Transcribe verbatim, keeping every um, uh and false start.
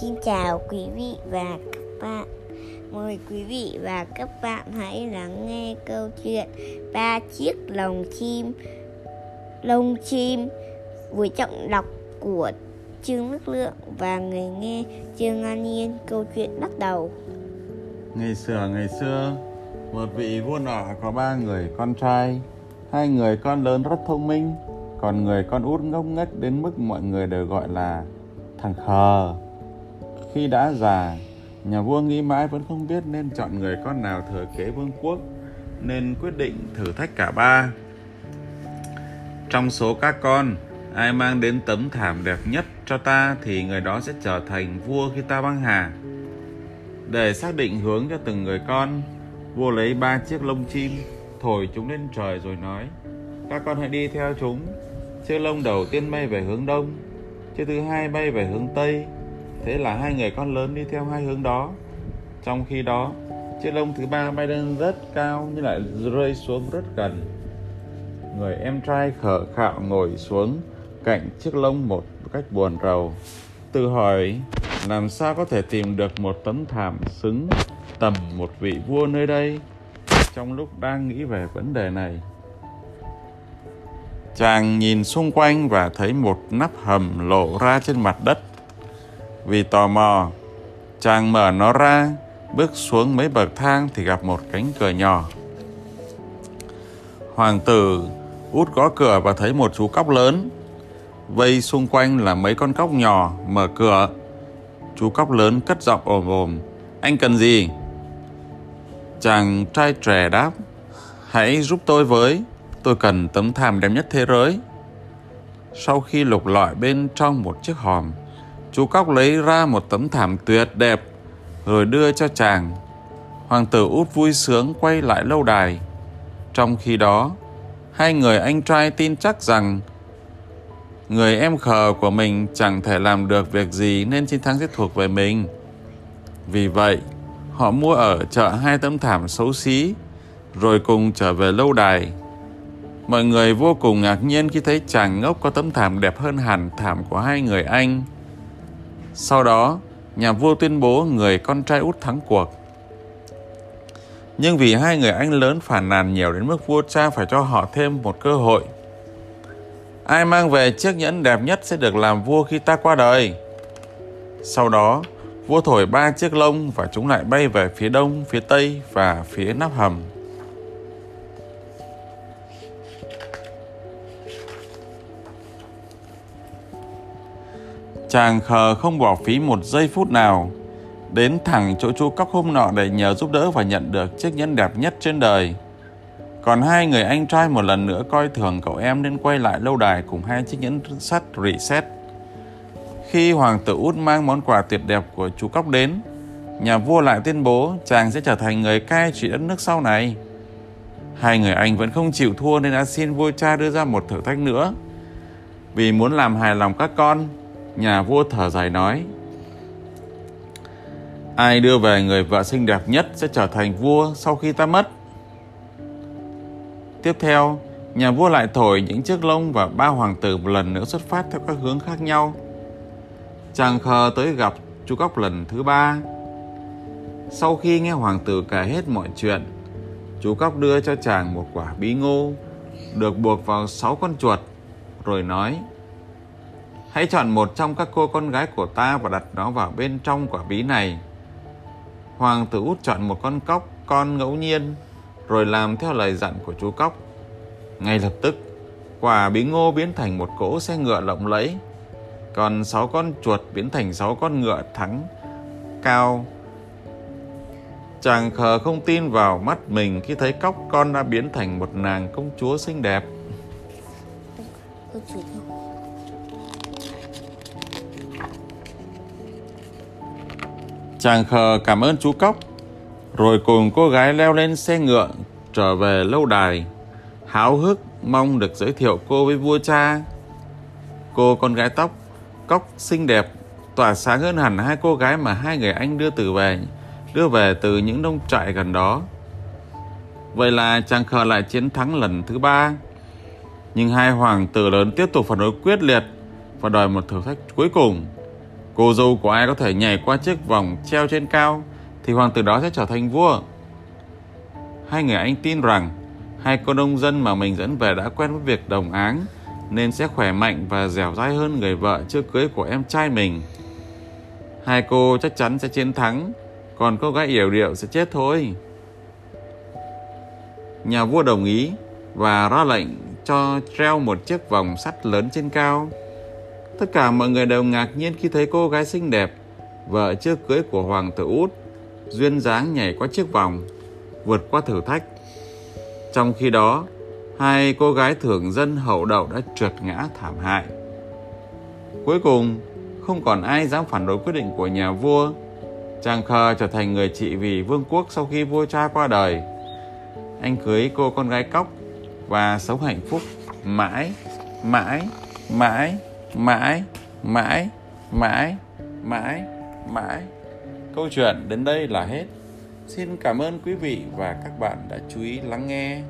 Xin chào quý vị và các bạn. Mời quý vị và các bạn hãy lắng nghe câu chuyện Ba chiếc lồng chim lông chim với trọng đọc của Trương Đức Lượng và người nghe Trương An Nhiên. Câu chuyện bắt đầu. Ngày xưa ngày xưa, một vị vua nọ có ba người con trai. Hai người con lớn rất thông minh, còn người con út ngốc nghếch đến mức mọi người đều gọi là thằng khờ. Khi đã già, nhà vua nghĩ mãi vẫn không biết nên chọn người con nào thừa kế vương quốc, nên quyết định thử thách cả ba. Trong số các con, ai mang đến tấm thảm đẹp nhất cho ta thì người đó sẽ trở thành vua khi ta băng hà. Để xác định hướng cho từng người con, vua lấy ba chiếc lông chim, thổi chúng lên trời rồi nói: các con hãy đi theo chúng. Chiếc lông đầu tiên bay về hướng đông, chiếc thứ hai bay về hướng tây. Thế là hai người con lớn đi theo hai hướng đó. Trong khi đó, chiếc lông thứ ba bay lên rất cao nhưng lại rơi xuống rất gần. Người em trai khờ khạo ngồi xuống cạnh chiếc lông một cách buồn rầu, tự hỏi làm sao có thể tìm được một tấm thảm xứng tầm một vị vua nơi đây. Trong lúc đang nghĩ về vấn đề này, chàng nhìn xung quanh và thấy một nắp hầm lộ ra trên mặt đất. Vì tò mò, chàng mở nó ra, bước xuống mấy bậc thang thì gặp một cánh cửa nhỏ. Hoàng tử út gõ cửa và thấy một chú cóc lớn. Vây xung quanh là mấy con cóc nhỏ mở cửa. Chú cóc lớn cất giọng ồm ồm: anh cần gì? Chàng trai trẻ đáp: hãy giúp tôi với, tôi cần tấm thảm đẹp nhất thế giới. Sau khi lục lọi bên trong một chiếc hòm, chú cóc lấy ra một tấm thảm tuyệt đẹp rồi đưa cho chàng. Hoàng tử út vui sướng quay lại lâu đài. Trong khi đó, hai người anh trai tin chắc rằng người em khờ của mình chẳng thể làm được việc gì nên chiến thắng sẽ thuộc về mình. Vì vậy, họ mua ở chợ hai tấm thảm xấu xí rồi cùng trở về lâu đài. Mọi người vô cùng ngạc nhiên khi thấy chàng ngốc có tấm thảm đẹp hơn hẳn thảm của hai người anh. Sau đó, nhà vua tuyên bố người con trai út thắng cuộc. Nhưng vì hai người anh lớn phản nàn nhiều đến mức vua cha phải cho họ thêm một cơ hội. Ai mang về chiếc nhẫn đẹp nhất sẽ được làm vua khi ta qua đời. Sau đó, vua thổi ba chiếc lông và chúng lại bay về phía đông, phía tây và phía nắp hầm. Chàng khờ không bỏ phí một giây phút nào, đến thẳng chỗ chú cóc hôm nọ để nhờ giúp đỡ và nhận được chiếc nhẫn đẹp nhất trên đời. Còn hai người anh trai một lần nữa coi thường cậu em nên quay lại lâu đài cùng hai chiếc nhẫn sắt rỉ sét. Khi hoàng tử út mang món quà tuyệt đẹp của chú cóc đến, nhà vua lại tuyên bố chàng sẽ trở thành người cai trị đất nước sau này. Hai người anh vẫn không chịu thua nên đã xin vua cha đưa ra một thử thách nữa. Vì muốn làm hài lòng các con, nhà vua thở dài nói: ai đưa về người vợ xinh đẹp nhất sẽ trở thành vua sau khi ta mất. Tiếp theo, nhà vua lại thổi những chiếc lông và ba hoàng tử một lần nữa xuất phát theo các hướng khác nhau. Chàng khờ tới gặp chú cóc lần thứ ba. Sau khi nghe hoàng tử kể hết mọi chuyện, chú cóc đưa cho chàng một quả bí ngô được buộc vào sáu con chuột, rồi nói: hãy chọn một trong các cô con gái của ta và đặt nó vào bên trong quả bí này. Hoàng tử út chọn một con cóc con ngẫu nhiên, rồi làm theo lời dặn của chú cóc. Ngay lập tức, quả bí ngô biến thành một cỗ xe ngựa lộng lẫy, còn sáu con chuột biến thành sáu con ngựa thắng cao. Chàng khờ không tin vào mắt mình khi thấy cóc con đã biến thành một nàng công chúa xinh đẹp. Chàng khờ cảm ơn chú cóc, rồi cùng cô gái leo lên xe ngựa trở về lâu đài, háo hức mong được giới thiệu cô với vua cha. Cô con gái tóc cóc xinh đẹp, tỏa sáng hơn hẳn hai cô gái mà hai người anh đưa từ về đưa về từ những nông trại gần đó. Vậy là chàng khờ lại chiến thắng lần thứ ba. Nhưng hai hoàng tử lớn tiếp tục phản đối quyết liệt và đòi một thử thách cuối cùng. Cô dâu của ai có thể nhảy qua chiếc vòng treo trên cao thì hoàng tử đó sẽ trở thành vua. Hai người anh tin rằng hai cô nông dân mà mình dẫn về đã quen với việc đồng áng nên sẽ khỏe mạnh và dẻo dai hơn người vợ chưa cưới của em trai mình. Hai cô chắc chắn sẽ chiến thắng, còn cô gái yểu điệu sẽ chết thôi. Nhà vua đồng ý và ra lệnh cho treo một chiếc vòng sắt lớn trên cao. Tất cả mọi người đều ngạc nhiên khi thấy cô gái xinh đẹp, vợ chưa cưới của hoàng tử út, duyên dáng nhảy qua chiếc vòng, vượt qua thử thách. Trong khi đó, hai cô gái thường dân hậu đậu đã trượt ngã thảm hại. Cuối cùng, không còn ai dám phản đối quyết định của nhà vua. Chàng khờ trở thành người trị vì vương quốc sau khi vua cha qua đời. Anh cưới cô con gái cóc và sống hạnh phúc mãi, mãi, mãi, mãi, mãi, mãi, mãi, mãi. Câu chuyện đến đây là hết. Xin cảm ơn quý vị và các bạn đã chú ý lắng nghe.